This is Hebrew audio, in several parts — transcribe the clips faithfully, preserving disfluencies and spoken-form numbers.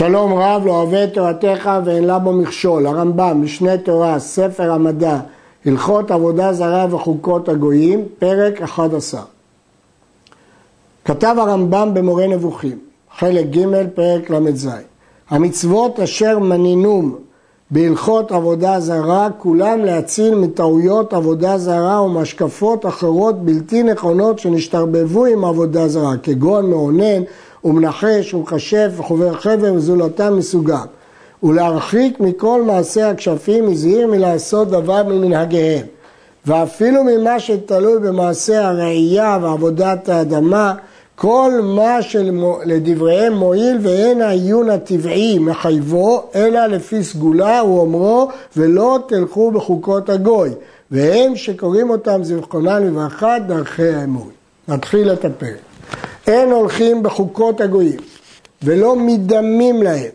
שלום רב לא אוהב תורתך ואין לה בו מכשול. הרמב"ם, משנה תורה, ספר המדע, הלכות עבודה זרה וחוקות הגויים, פרק אחד עשר. כתב הרמב"ם במורה נבוכים, חלק ג' פרק למ"ז. המצוות אשר מנינום בהלכות עבודה זרה, כולם להציל מטעויות עבודה זרה ומשקפות אחרות בלתי נכונות שנשתרבבו עם עבודה זרה, כגון מעונן ומנחש ומכשף וחובר חבר וזולתם מסוגם, ולהרחיק מכל מעשי הכשפים הזהיר מלעשות דבר ממנהגיהם, ואפילו ממה שתלוי במעשה הראייה ועבודת האדמה, כל מה שלדבריהם מועיל ואין העיון הטבעי מחייבו, אלא לפי סגולה הוא אומרו, ולא תלכו בחוקות הגוי, והם שקוראים אותם זבחונן וברכה דרכי האמון. נתחיל את הפרק. אין הולכים בחוקות הגויים, ולא מדמים להם,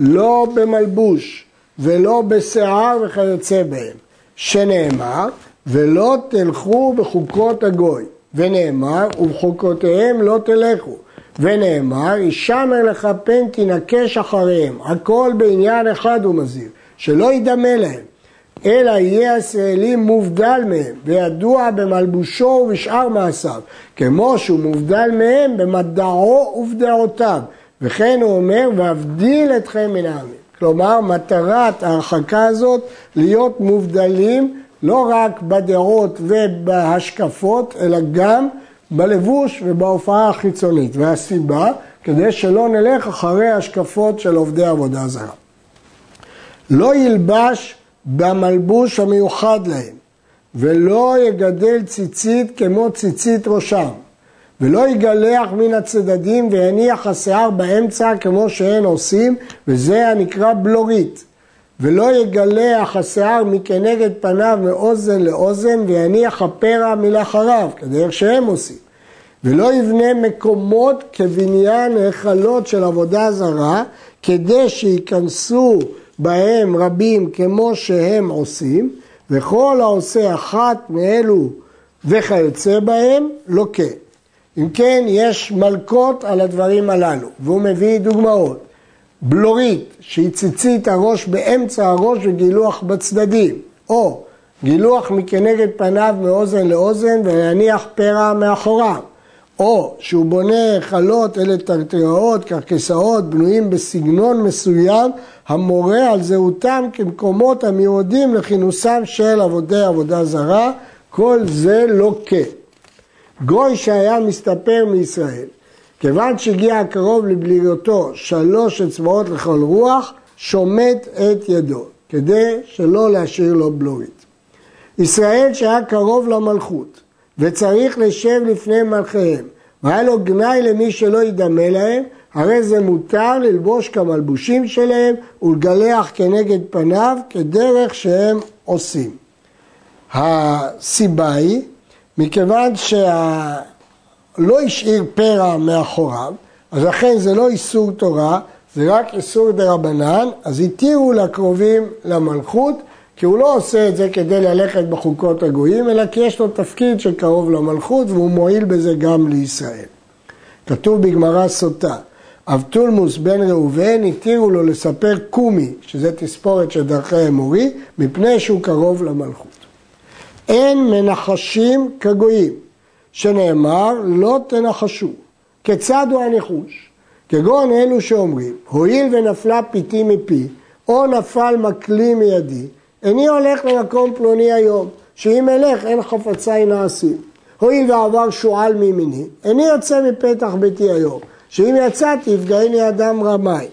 לא במלבוש, ולא בשיער וכיוצא בהם, שנאמר, ולא תלכו בחוקות הגוי, ונאמר, ובחוקותיהם לא תלכו, ונאמר, ישמר לך פן תנקש אחריהם, הכל בעניין אחד הוא מזהיר, שלא ידמה להם, אלא יהיה הסאלים מובדל מהם, וידוע במלבושו ובשאר מעשיו, כמו שהוא מובדל מהם במדעו ובדעותיו, וכן הוא אומר, והבדיל אתכם מן העמים. כלומר, מטרת ההרחקה הזאת להיות מובדלים, לא רק בדעות ובהשקפות, אלא גם בלבוש ובהופעה החיצונית. והסיבה, כדי שלא נלך אחרי השקפות של עובדי עבודה זרה. לא ילבש במלבוש המיוחד להם, ולא יגדל ציצית כמו ציצית ראשם, ולא יגלח מן הצדדים ויניח השיער באמצע כמו שהן עושים, וזה הנקרא בלורית. ולא יגלח השיער מכנגד פניו מאוזן לאוזן ויניח הפרע מלאחריו, כדרך שהם עושים. ולא יבנה מקומות כבניין החלות של עבודה זרה, כדי שיכנסו בהם רבים כמו שהם עושים, וכל העושה אחת מאלו וכיוצא בהם לוקה. אם כן, יש מלכות על הדברים הללו, והוא מביא דוגמאות. בלורית, שהיא ציצית הראש באמצע הראש וגילוח בצדדים, או גילוח מכנגד פניו מאוזן לאוזן ולהניח פרע מאחוריו, או שהוא בונה חלות אלה תרתראות, כרקסאות, בנויים בסגנון מסוים, המורה על זהותם כמקומות המיועדים לכינוסם של עבודי עבודה זרה, כל זה לוקה. גוי שהיה מסתפר מישראל, כיוון שהגיע הקרוב לבליריותו שלוש אצבעות לכל רוח, שומט את ידו, כדי שלא להשאיר לו בלורית. ישראל שהיה קרוב למלכות, וצריך לשב לפני מלכיהם, והיה לו גנאי למי שלא ידמה להם, הרי זה מותר ללבוש כמלבושים שלהם, ולגלח כנגד פניו, כדרך שהם עושים. הסיבה היא, מכיוון שה... לא השאיר פרע מאחוריו, אז לכן זה לא איסור תורה, זה רק איסור דרבנן, אז התירו לקרובים למלכות, כי הוא לא עושה את זה כדי ללכת בחוקות הגויים, אלא כי יש לו תפקיד שקרוב למלכות, והוא מועיל בזה גם לישראל. כתוב בגמרא סוטה, אבטולמוס בן ראובן התירו לו לספר קומי, שזה תספורת של דרכי אמורי, מפני שהוא קרוב למלכות. אין מנחשים כגויים. שנאמר, לא תנחשו. כיצד הוא הניחוש? כגון אלו שאומרים, הועיל ונפלה פיתי מפי, או נפל מקלי מידי, איני הולך למקום פלוני היום, שאם אלך אין חפצי נעשים. הועיל ועבר שועל מימיני, איני יוצא מפתח ביתי היום, שאם יצאתי יפגעיני אדם רמאי.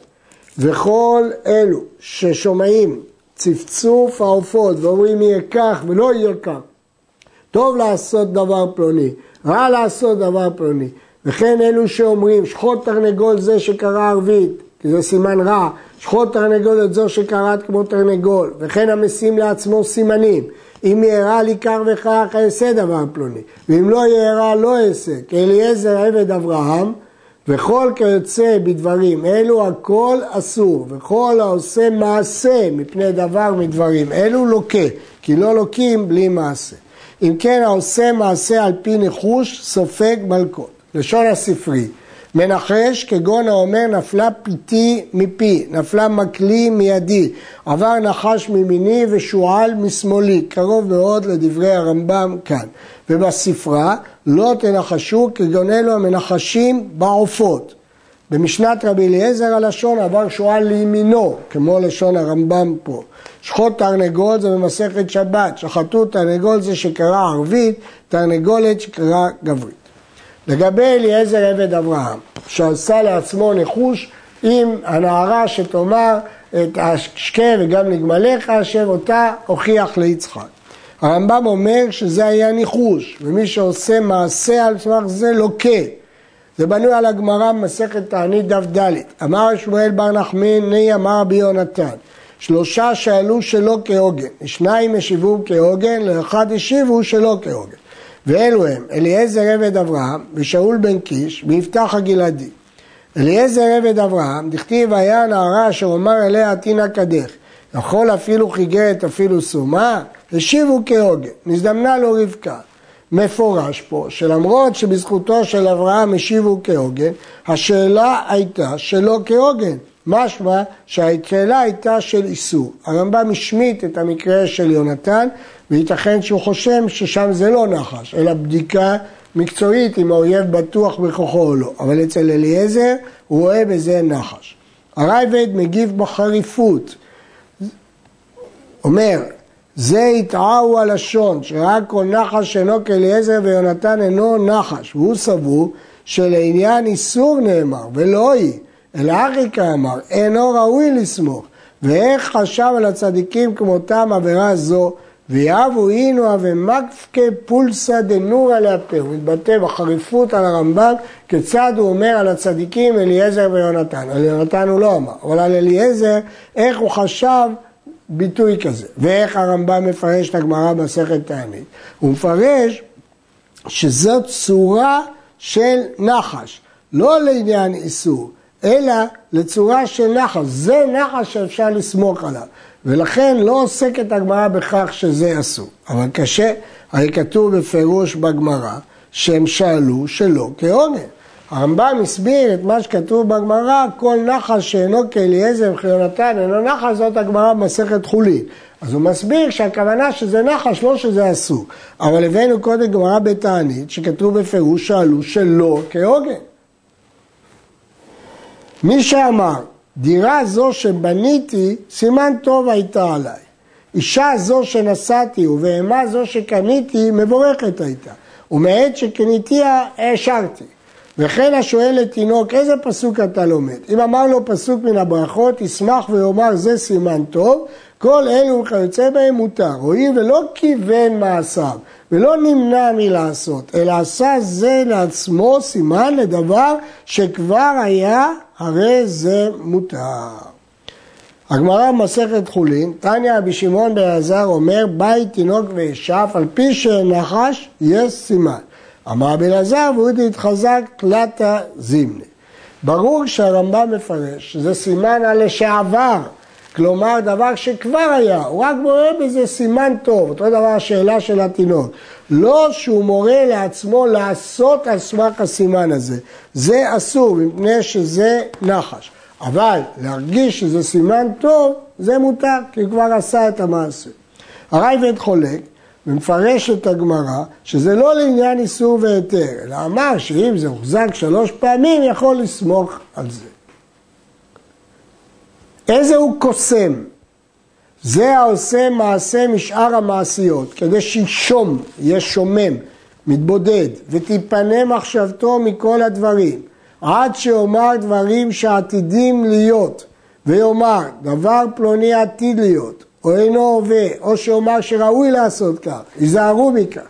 וכל אלו ששומעים צפצוף העופות ואומרים יהיה כך ולא יהיה כך, טוב לעשות דבר פלוני, רע לעשות דבר פלוני. וכן אלו שאומרים, שחוט תרנגול זה שקרא ערבית, כי זה סימן רע, שחוט תרנגול את זו שקראת כמו תרנגול, וכן המשים לעצמו סימנים. אם יערה לי כך וכך, אעשה דבר פלוני, ואם לא יערה, לא אעשה. אליעזר עבד אברהם, וכל כיוצא בדברים אלו, הכל אסור, וכל העושה מעשה מפני דבר מדברים אלו לוקה, כי לא לוקים בלי מעשה. אם כן, העושה מעשה על פי ניחוש סופג מלכות. לשון הספרי, מנחש כגון האומר נפלה פיתי מפי, נפלה מקלי מידי, עבר נחש ממיני ושועל משמאלי, קרוב מאוד לדברי הרמב"ם כאן. ובספרה לא תנחשו כגון אלו המנחשים בעופות. במשנת רבי אליעזר הלשון עבר שועל לימינו, כמו לשון הרמב"ם פה. שחוט תרנגול זה במסכת שבת, שחטו תרנגול זה שקרא ערבית, תרנגולת שקרא גברית. לגבי אליעזר עבד אברהם, שעשה לעצמו נחוש עם הנערה שתאמר את השקה וגם נגמלך, אשר אותה הוכיח ליצחק. הרמב"ם אומר שזה היה ניחוש, ומי שעושה מעשה על סמך זה לוקה. זה בנוי על הגמרא מסכת תענית דף ד'. אמר שמואל בר נחמן, ני אמר בי יונתן, שלושה שאלו שלא כהוגן, שניים השיבו כהוגן, לאחד השיבו שלא כהוגן. ואלו הם אליעזר עבד אברהם ושאול בן קיש ויפתח הגלעדי. אליעזר עבד אברהם, דכתיב היה הנערה אשר אמר אליה עתינה קדך, יכול אפילו חיגרת אפילו סומה, השיבו כהוגן, נזדמנה לו רבקה. מפורש פה שלמרות שבזכותו של אברהם השיבו כהוגן, השאלה הייתה שלא כהוגן, משמע שהשאלה הייתה של איסור. הרמב"ם משמיט את המקרה של יונתן, וייתכן שהוא חושב ששם זה לא נחש, אלא בדיקה מקצועית אם האויב בטוח בכוחו או לא, אבל אצל אליעזר הוא רואה בזה נחש. הרייבד מגיב בחריפות, אומר, זה התעהו הלשון, שרק כל נחש אינו כאליעזר ויונתן אינו נחש, והוא סבור שלעניין איסור נאמר, ולא היא, אלא אחיקה אמר, אינו ראוי לסמוך, ואיך חשב על הצדיקים כמותם עבירה זו, ויאבו אינו ומקפקה פולסא דנורא להפה. הוא מתבטא בחריפות על הרמב"ם, כיצד הוא אומר על הצדיקים אליעזר ויונתן. על יונתן הוא לא אמר, אבל על אליעזר, איך הוא חשב ביטוי כזה. ואיך הרמב"ם מפרש את הגמרא במסכת תענית? הוא מפרש שזו צורה של נחש, לא לעניין איסור, אלא לצורה של נחש. זה נחש שאפשר לסמוך עליו. ולכן לא עוסקת הגמרא בכך שזה אסור. אבל קשה, הרי כתוב בפירוש בגמרא שהם שאלו שלא כהוגן. הרמב"ם מסביר את מה שכתוב בגמרא, כל נחש שאינו כאליעזר וכיונתן אינו נחש, זאת הגמרא במסכת חולין. אז הוא מסביר שהכוונה שזה נחש, לא שזה אסור. אבל הבאנו קודם גמרא בתענית שכתוב בפירוש שאלו שלא כהוגן. מי שאמר, דירה זו שבניתי, סימן טוב הייתה עליי. אישה זו שנשאתי ובהמה זו שקניתי, מבורכת הייתה. ומעת שקניתיה, העשרתי. וכן השואל לתינוק, איזה פסוק אתה לומד? אם אמר לו פסוק מן הברכות, ישמח ויאמר, זה סימן טוב. כל אלו וכיוצא בהם מותר. הואיל ולא כיוון מעשיו, ולא נמנע מלעשות, אלא עשה זה לעצמו סימן לדבר שכבר היה, הרי זה מותר. הגמרא במסכת חולין, תניא רבי שמעון בן אלעזר אומר, בית תינוק וישף, על פי שנחש יש סימן. אמר בן אלעזר, והוא התחזק תלתא זימנה. ברור שהרמב"ם מפרש שזה סימן על לשעבר, כלומר דבר שכבר היה, הוא רק מורה בזה סימן טוב, אותו דבר השאלה של התינוק. לא שהוא מורה לעצמו לעשות על סמך הסימן הזה, זה אסור מפני שזה נחש, אבל להרגיש שזה סימן טוב זה מותר, כי הוא כבר עשה את המעשה. הרייבד חולק ומפרש את הגמרא שזה לא לעניין איסור והיתר, אלא אמר שאם זה הוחזק שלוש פעמים יכול לסמוך על זה. איזה הוא קוסם? זה העושה מעשה משאר המעשיות, כדי שישום, יהיה שומם, מתבודד, ותיפנה מחשבתו מכל הדברים, עד שאומר דברים שעתידים להיות, ויאמר דבר פלוני עתיד להיות, או אינו הווה, או שאומר שראוי לעשות כך, יזהרו מכך.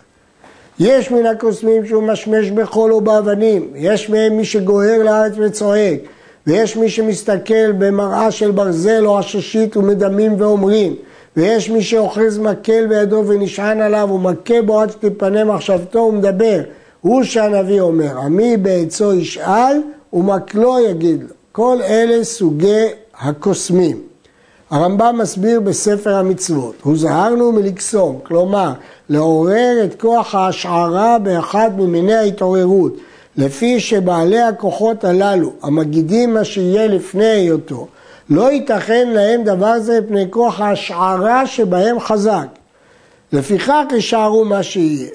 יש מן הקוסמים שהוא משמש בחול ובאבנים, יש מהם מי שגוהר לארץ וצועק, ויש מי שמסתכל במראה של ברזל או עששית ומדמים ואומרים, ויש מי שאוחז מקל בידו ונשען עליו ומכה בו עד שתיפנה מחשבתו ומדבר. הוא שהנביא אומר, עמי בעצו ישאל ומקלו יגיד לו. כל אלה סוגי הקוסמים. הרמב"ם מסביר בספר המצוות, הוזהרנו מלקסום, כלומר לעורר את כוח ההשערה באחד ממיני ההתעוררות, לפי שבעלי הכוחות הללו, המגידים מה שיהיה לפני היותו, לא ייתכן להם דבר זה פני כוח ההשערה שבהם חזק. לפיכך ישערו מה שיהיה.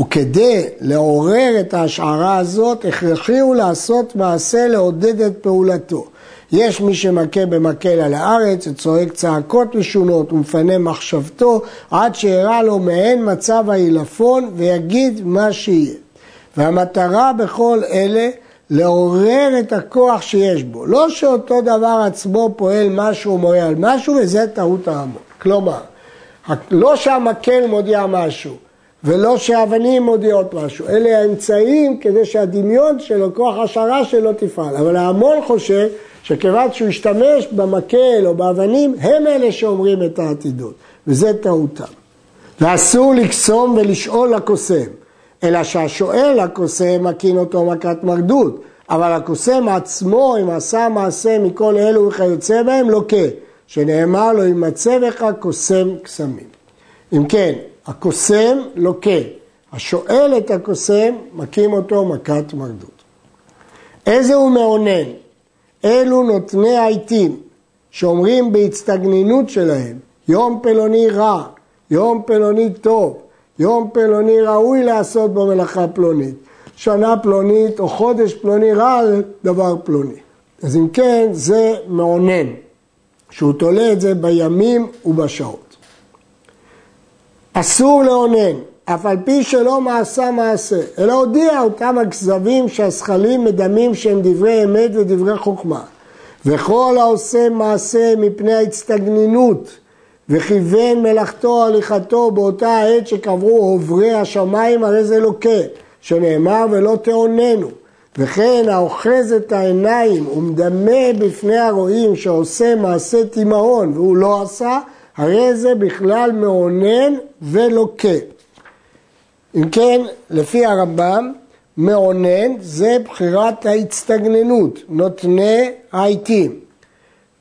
וכדי לעורר את ההשערה הזאת, הכרחיו לעשות מעשה לעודד את פעולתו. יש מי שמכה במקל על הארץ, צועק צעקות משונות ומפנה מחשבתו, עד שיראה לו מעין מצב העילפון ויגיד מה שיהיה. והמטרה בכל אלה, לעורר את הכוח שיש בו. לא שאותו דבר עצמו פועל משהו, מורה על משהו, וזה טעות העמוד. כלומר, לא שהמקל מודיע משהו, ולא שהאבנים מודיעות משהו. אלה האמצעים כדי שהדמיון שלו, כוח השערה שלו תפעל. אבל ההמון חושב שכיוון שהוא השתמש במקל או באבנים, הם אלה שאומרים את העתידות. וזה טעותם. ואסור לקסום ולשאול לקוסם, אלא שהשואל הקוסם מקין אותו מכת מרדות. אבל הקוסם עצמו, אם עשה מעשה מכל אלו וכיוצא בהם, לוקה, שנאמר לו, ימצא בך קוסם קסמים. אם כן, הקוסם לוקה, השואל את הקוסם, מקים אותו מכת מרדות. איזה הוא מעונן? אלו נותני העיתים, שאומרים בהצטגנינות שלהם, יום פלוני רע, יום פלוני טוב, יום פלוני ראוי לעשות בו מלאכה פלונית, שנה פלונית או חודש פלוני רע זה דבר פלוני. אז אם כן, זה מעונן, שהוא תולה את זה בימים ובשעות. אסור לעונן, אף על פי שלא מעשה מעשה, אלא הודיע אותם הכזבים שהשכלים מדמים שהם דברי אמת ודברי חוכמה. וכל העושה מעשה מפני ההצטגנינות, וכיוון מלאכתו הליכתו באותה העת שקברו עוברי השמיים, הרי זה לוקה, שנאמר ולא תעוננו. וכן האוחז את העיניים ומדמה בפני הרואים שעושה מעשה תימהון והוא לא עשה, הרי זה בכלל מעונן ולוקה. אם כן, לפי הרמב"ם, מעונן זה בחירת ההצטגננות, נותני העיתים.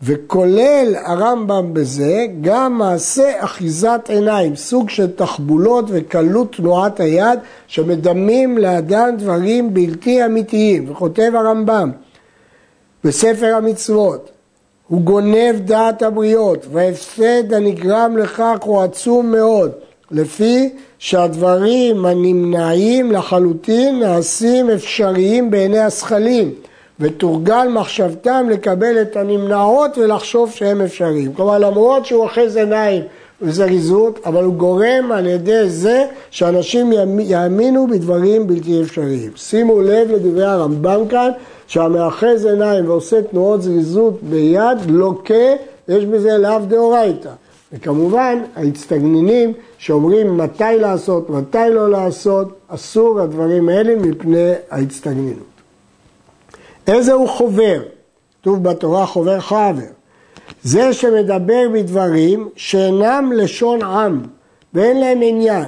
וכולל הרמב"ם בזה גם מעשה אחיזת עיניים, סוג של תחבולות וקלות תנועת היד שמדמים לאדם דברים בלתי אמיתיים. וכותב הרמב"ם בספר המצוות, הוא גונב דעת הבריות וההפסד הנגרם לכך הוא עצום מאוד, לפי שהדברים הנמנעים לחלוטין נעשים אפשריים בעיני השכלים. ותורגל מחשבתם לקבל את הנמנעות ולחשוב שהם אפשריים. כלומר, למרות שהוא אוחז עיניים וזריזות, אבל הוא גורם על ידי זה שאנשים יאמינו בדברים בלתי אפשריים. שימו לב לדברי הרמב"ם כאן, שהמאחז עיניים ועושה תנועות זריזות ביד, לוקה, יש בזה לאו דאורייתא. וכמובן, ההצטגנינים שאומרים מתי לעשות, מתי לא לעשות, אסור הדברים האלה מפני ההצטגנינות. איזה הוא חובר? כתוב בתורה חובר חובר. זה שמדבר בדברים שאינם לשון עם ואין להם עניין.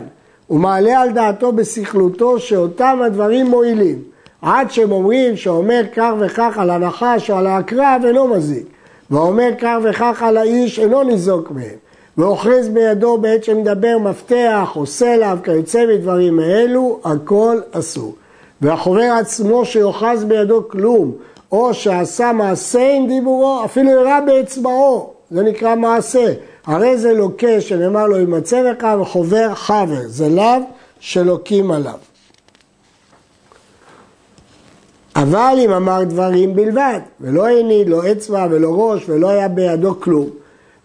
הוא מעלה על דעתו בשכלותו שאותם הדברים מועילים. עד שהם אומרים שאומר כך וכך על הנחש או על העקרב אינו מזיק. ואומר כך וכך על האיש אינו ניזוק מהם. ואוחז בידו בעת שמדבר מפתח או סלע וכיוצא בדברים האלו, הכל אסור. והחובר עצמו שיוחז בידו כלום, או שעשה מעשה עם דיבורו, אפילו הראה באצבעו, זה נקרא מעשה. הרי זה לוקה שנאמר לו ימצא בך, וחובר חבר, זה לאו שלוקים עליו. אבל אם אמר דברים בלבד, ולא הניד, לא אצבע ולא ראש, ולא היה בידו כלום,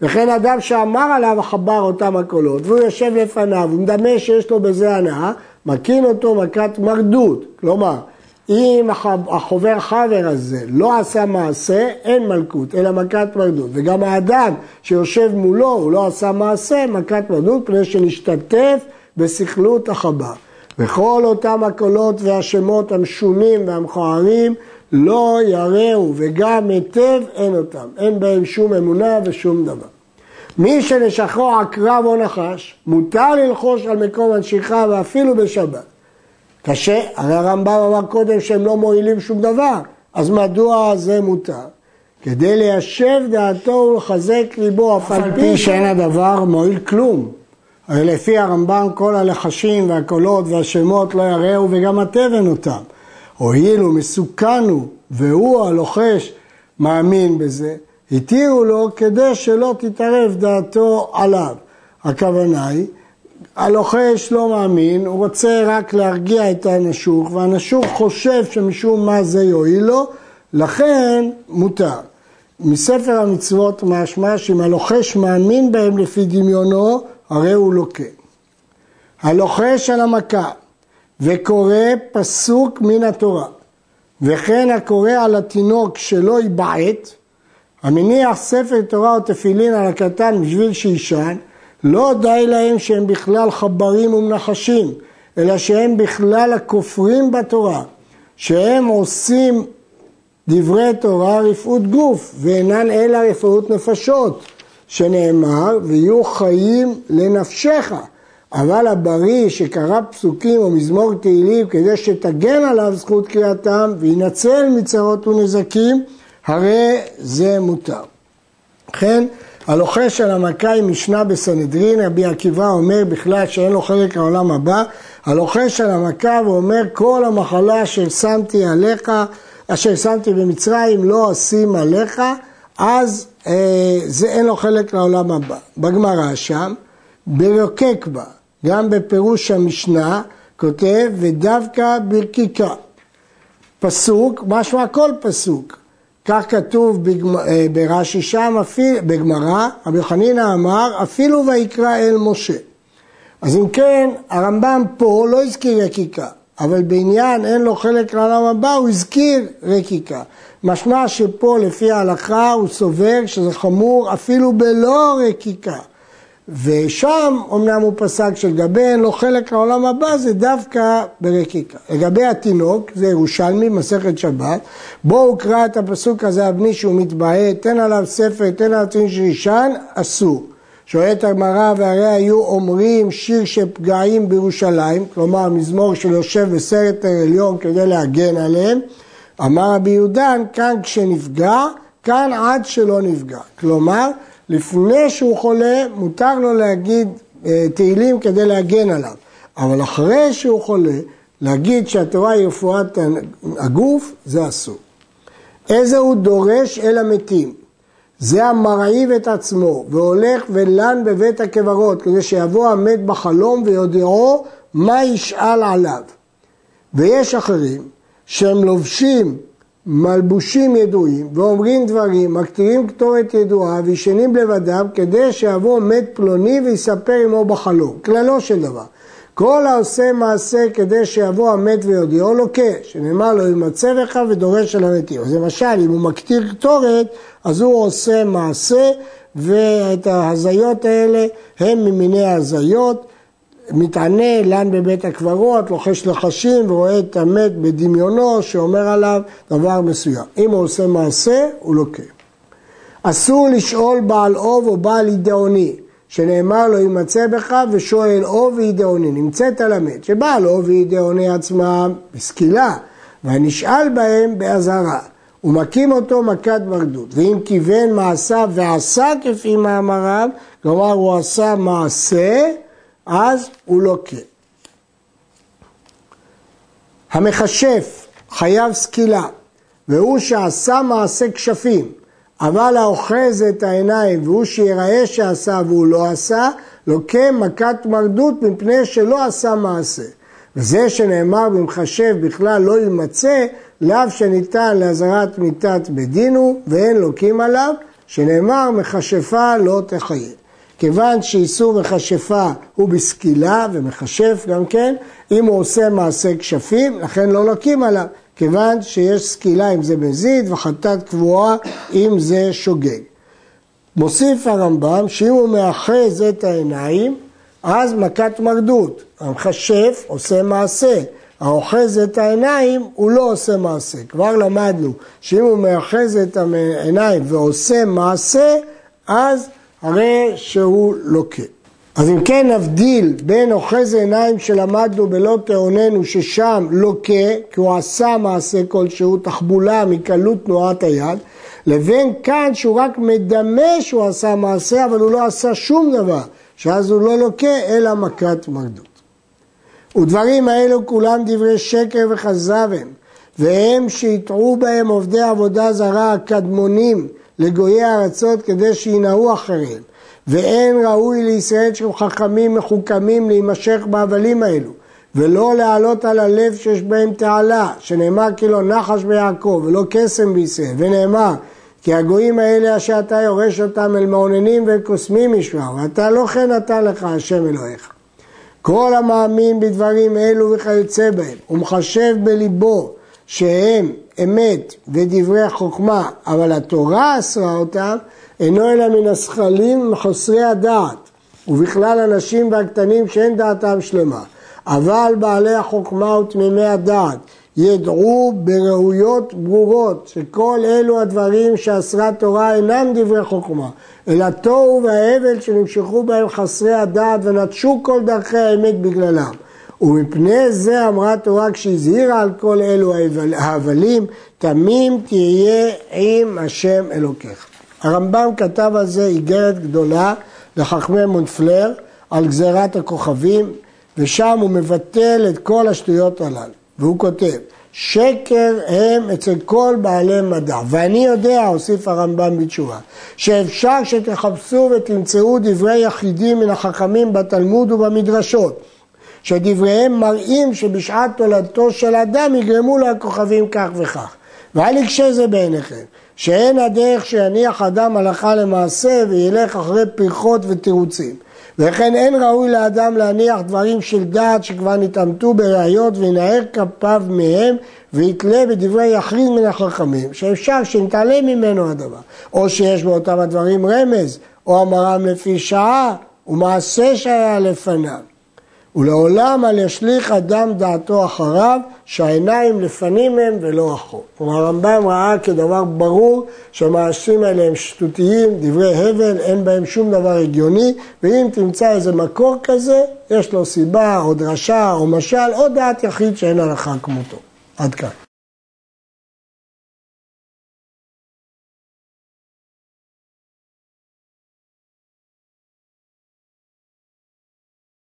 וכן אדם שאמר עליו חבר אותם הקולות, והוא יושב לפניו, הוא מדמה שיש לו בזה הנאה, מקין אותו מכת מרדות. כלומר, אם החובר חבר הזה לא עשה מעשה, אין מלכות, אלא מכת מרדות. וגם האדם שיושב מולו, הוא לא עשה מעשה, מכת מרדות, כדי שנשתתף בשכלות החבר. וכל אותם הקולות והשמות המשונים והמכוערים לא יראו, וגם היטב אין אותם. אין בהם שום אמונה ושום דבר. מי שנשכו עקרב או נחש, מותר ללחוש על מקום הנשיכה ואפילו בשבת. קשה, הרי הרמב"ם אמר קודם שהם לא מועילים שום דבר, אז מדוע זה מותר? כדי ליישב דעתו ולחזק ליבו, אף על פי שאין הדבר מועיל כלום. לפי הרמב"ם כל הלחשים והקולות והשמות לא יראו וגם התבן אותם. הועילו מסוכנו והוא הלוחש מאמין בזה, התירו לו כדי שלא תתערב דעתו עליו. הכוונה היא, הלוחש לא מאמין, הוא רוצה רק להרגיע את הנשוך, והנשוך חושב שמשום מה זה יועיל לו, לכן מותר. מספר המצוות משמע שאם הלוחש מאמין בהם לפי דמיונו, הרי הוא לוקה. הלוחש על המכה, וקורא פסוק מן התורה, וכן הקורא על התינוק שלא ייבעט, המניח ספר תורה או תפילין על הקטן בשביל שישן, לא די להם שהם בכלל חברים ומנחשים, אלא שהם בכלל הכופרים בתורה, שהם עושים דברי תורה רפאות גוף, ואינן אלא רפאות נפשות, שנאמר, ויהיו חיים לנפשך. אבל הבריא שקרא פסוקים או מזמור תהילים כדי שתגן עליו זכות קריאתם וינצל מצרות ונזקים, הרי זה מותר. לכן, הלוחש על המכה היא משנה בסנהדרין, רבי עקיבא אומר בכלל שאין לו חלק העולם הבא, הלוחש על המכה ואומר כל המחלה אשר שמתי עליך, אשר שמתי במצרים לא אשים עליך, אז אה, זה אין לו חלק לעולם הבא. בגמרא שם, ברוקק בה, גם בפירוש המשנה, כותב ודווקא ברקיקה. פסוק, משמע כל פסוק. כך כתוב ברש"י שם, בגמרא, רבי חנינא אמר, אפילו ויקרא אל משה. אז אם כן, הרמב"ם פה לא הזכיר רקיקה, אבל בעניין אין לו חלק לעולם הבא, הוא הזכיר רקיקה. משמע שפה לפי ההלכה הוא סובר שזה חמור אפילו בלא רקיקה. ושם אמנם הוא פסק שלגבי אין לו חלק לעולם הבא זה דווקא ברקיקה. לגבי התינוק, זה ירושלמי, מסכת שבת, בו הוא קרא את הפסוק הזה על בני שהוא מתבהה, תן עליו ספר, תן עליו תינוק שישן, אסור. שואלת הגמרא, והרי היו אומרים שיר שפגעים בירושלים, כלומר מזמור של יושב בסרט העליון כדי להגן עליהם, אמר רבי יהודן, כאן כשנפגע, כאן עד שלא נפגע. כלומר, לפני שהוא חולה, מותר לו להגיד תהילים כדי להגן עליו. אבל אחרי שהוא חולה, להגיד שהתורה היא רפואת הגוף, זה אסור. איזה הוא דורש אל המתים? זה המרעיב את עצמו, והולך ולן בבית הקברות, כדי שיבוא המת בחלום ויודעו מה ישאל עליו. ויש אחרים שהם לובשים, מלבושים ידועים ואומרים דברים, מקטירים כתורת ידועה וישנים לבדם כדי שיבוא מת פלוני ויספר עמו בחלום. כללו של דבר. כל העושה מעשה כדי שיבוא המת ויודיעו לוקה, שנאמר לו ימצא בך ודורש אל המתים. אז למשל, אם הוא מקטיר כתורת, אז הוא עושה מעשה, ואת ההזיות האלה הם ממיני ההזיות, מתענה לן בבית הקברות, לוחש לחשים ורואה את המת בדמיונו שאומר עליו דבר מסוים. אם הוא עושה מעשה, הוא לוקה. אסור לשאול בעל אוב או בעל ידעוני, שנאמר לו ימצא בך ושואל אוב וידעוני, נמצאת על המת, שבעל אוב וידעוני עצמם בסקילה, והנשאל בהם באזהרה, ומקים אותו מכת מרדות, ואם כיוון מעשיו ועשה כפי מאמריו, כלומר הוא עשה מעשה, אז הוא לוקה. המכשף חייב סקילה, והוא שעשה מעשה כשפים, אבל האוחז את העיניים והוא שיראה שעשה והוא לא עשה, לוקה מכת מרדות מפני שלא עשה מעשה. וזה שנאמר במכשף בכלל לא יימצא, לאו שניתן להזרת מיתת בדינו ואין לוקים עליו, שנאמר מכשפה לא תחיה. כיוון שאיסור מכשפה הוא בסקילה ומכשף גם כן, אם הוא עושה מעשה כשפים, לכן לא לוקים עליו, כיוון שיש סקילה אם זה מזיד וחטאת קבועה אם זה שוגג. מוסיף הרמב"ם שאם הוא מאחז את העיניים, אז מכת מרדות, המכשף עושה מעשה, האוחז את העיניים הוא לא עושה מעשה. כבר למדנו שאם הוא מאחז את העיניים ועושה מעשה, אז הרי שהוא לוקה. אז אם כן נבדיל בין אוחז עיניים שלמדנו בלא תעוננו ששם לוקה, כי הוא עשה מעשה כלשהו, תחבולה מקלות תנועת היד, לבין כאן שהוא רק מדמה שהוא עשה מעשה אבל הוא לא עשה שום דבר, שאז הוא לא לוקה אלא מכת מרדות. ודברים האלו כולם דברי שקר וכזב הם, והם שיתעו בהם עובדי עבודה זרה הקדמונים לגויי הארצות כדי שינעו אחריהם, ואין ראוי לישראל שהם חכמים מחוכמים להימשך בעבלים האלו, ולא להעלות על הלב שיש בהם תעלה, שנאמר כי לא נחש ביעקב ולא קסם בישראל, ונאמר כי הגויים האלה אשר אתה יורש אותם אל מעוננים ואל קוסמים ישמעו, ואתה לא כן נתן לך השם אלוהיך. כל המאמין בדברים אלו וכיוצא בהם, ומחשב בליבו שהם אמת ודברי חוכמה, אבל התורה אסרה אותם, אינו אלא מן השכלים חוסרי הדעת, ובכלל אנשים והקטנים שאין דעתם שלמה. אבל בעלי החוכמה ותמימי הדעת ידעו בראויות ברורות שכל אלו הדברים שאסרה תורה אינם דברי חוכמה, אלא תוהו וההבל שנמשכו בהם חסרי הדעת ונטשו כל דרכי האמת בגללם. ומפני זה אמרה תורה כשהזהירה על כל אלו ההבלים, תמים תהיה עם השם אלוקיך. הרמב"ם כתב על זה איגרת גדולה לחכמי מונפלייר על גזירת הכוכבים, ושם הוא מבטל את כל השטויות הללו. והוא כותב, שקר הם אצל כל בעלי מדע, ואני יודע, הוסיף הרמב"ם בתשובה, שאפשר שתחפשו ותמצאו דברי יחידים מן החכמים בתלמוד ובמדרשות, שדבריהם מראים שבשעת תולדתו של אדם יגרמו לכוכבים כך וכך. ואל יקשה זה בעיניכם, שאין הדרך שיניח אדם הלכה למעשה וילך אחרי פריחות ותירוצים. וכן אין ראוי לאדם להניח דברים של דעת שכבר נתעמתו בראיות וינער כפיו מהם ויתלה בדברי יחיד מן החכמים, שאפשר שנתעלם ממנו הדבר, או שיש באותם הדברים רמז, או אמרם לפי שעה, ומעשה שהיה לפניו. ולעולם על ישליך אדם דעתו אחריו, שהעיניים לפנים הם ולא אחור. הרמב"ם ראה כדבר ברור שהמעשים האלה הם שטותיים, דברי הבל, אין בהם שום דבר הגיוני, ואם תמצא איזה מקור כזה, יש לו סיבה או דרשה או משל או דעת יחיד שאין הלכה כמותו. עד כאן.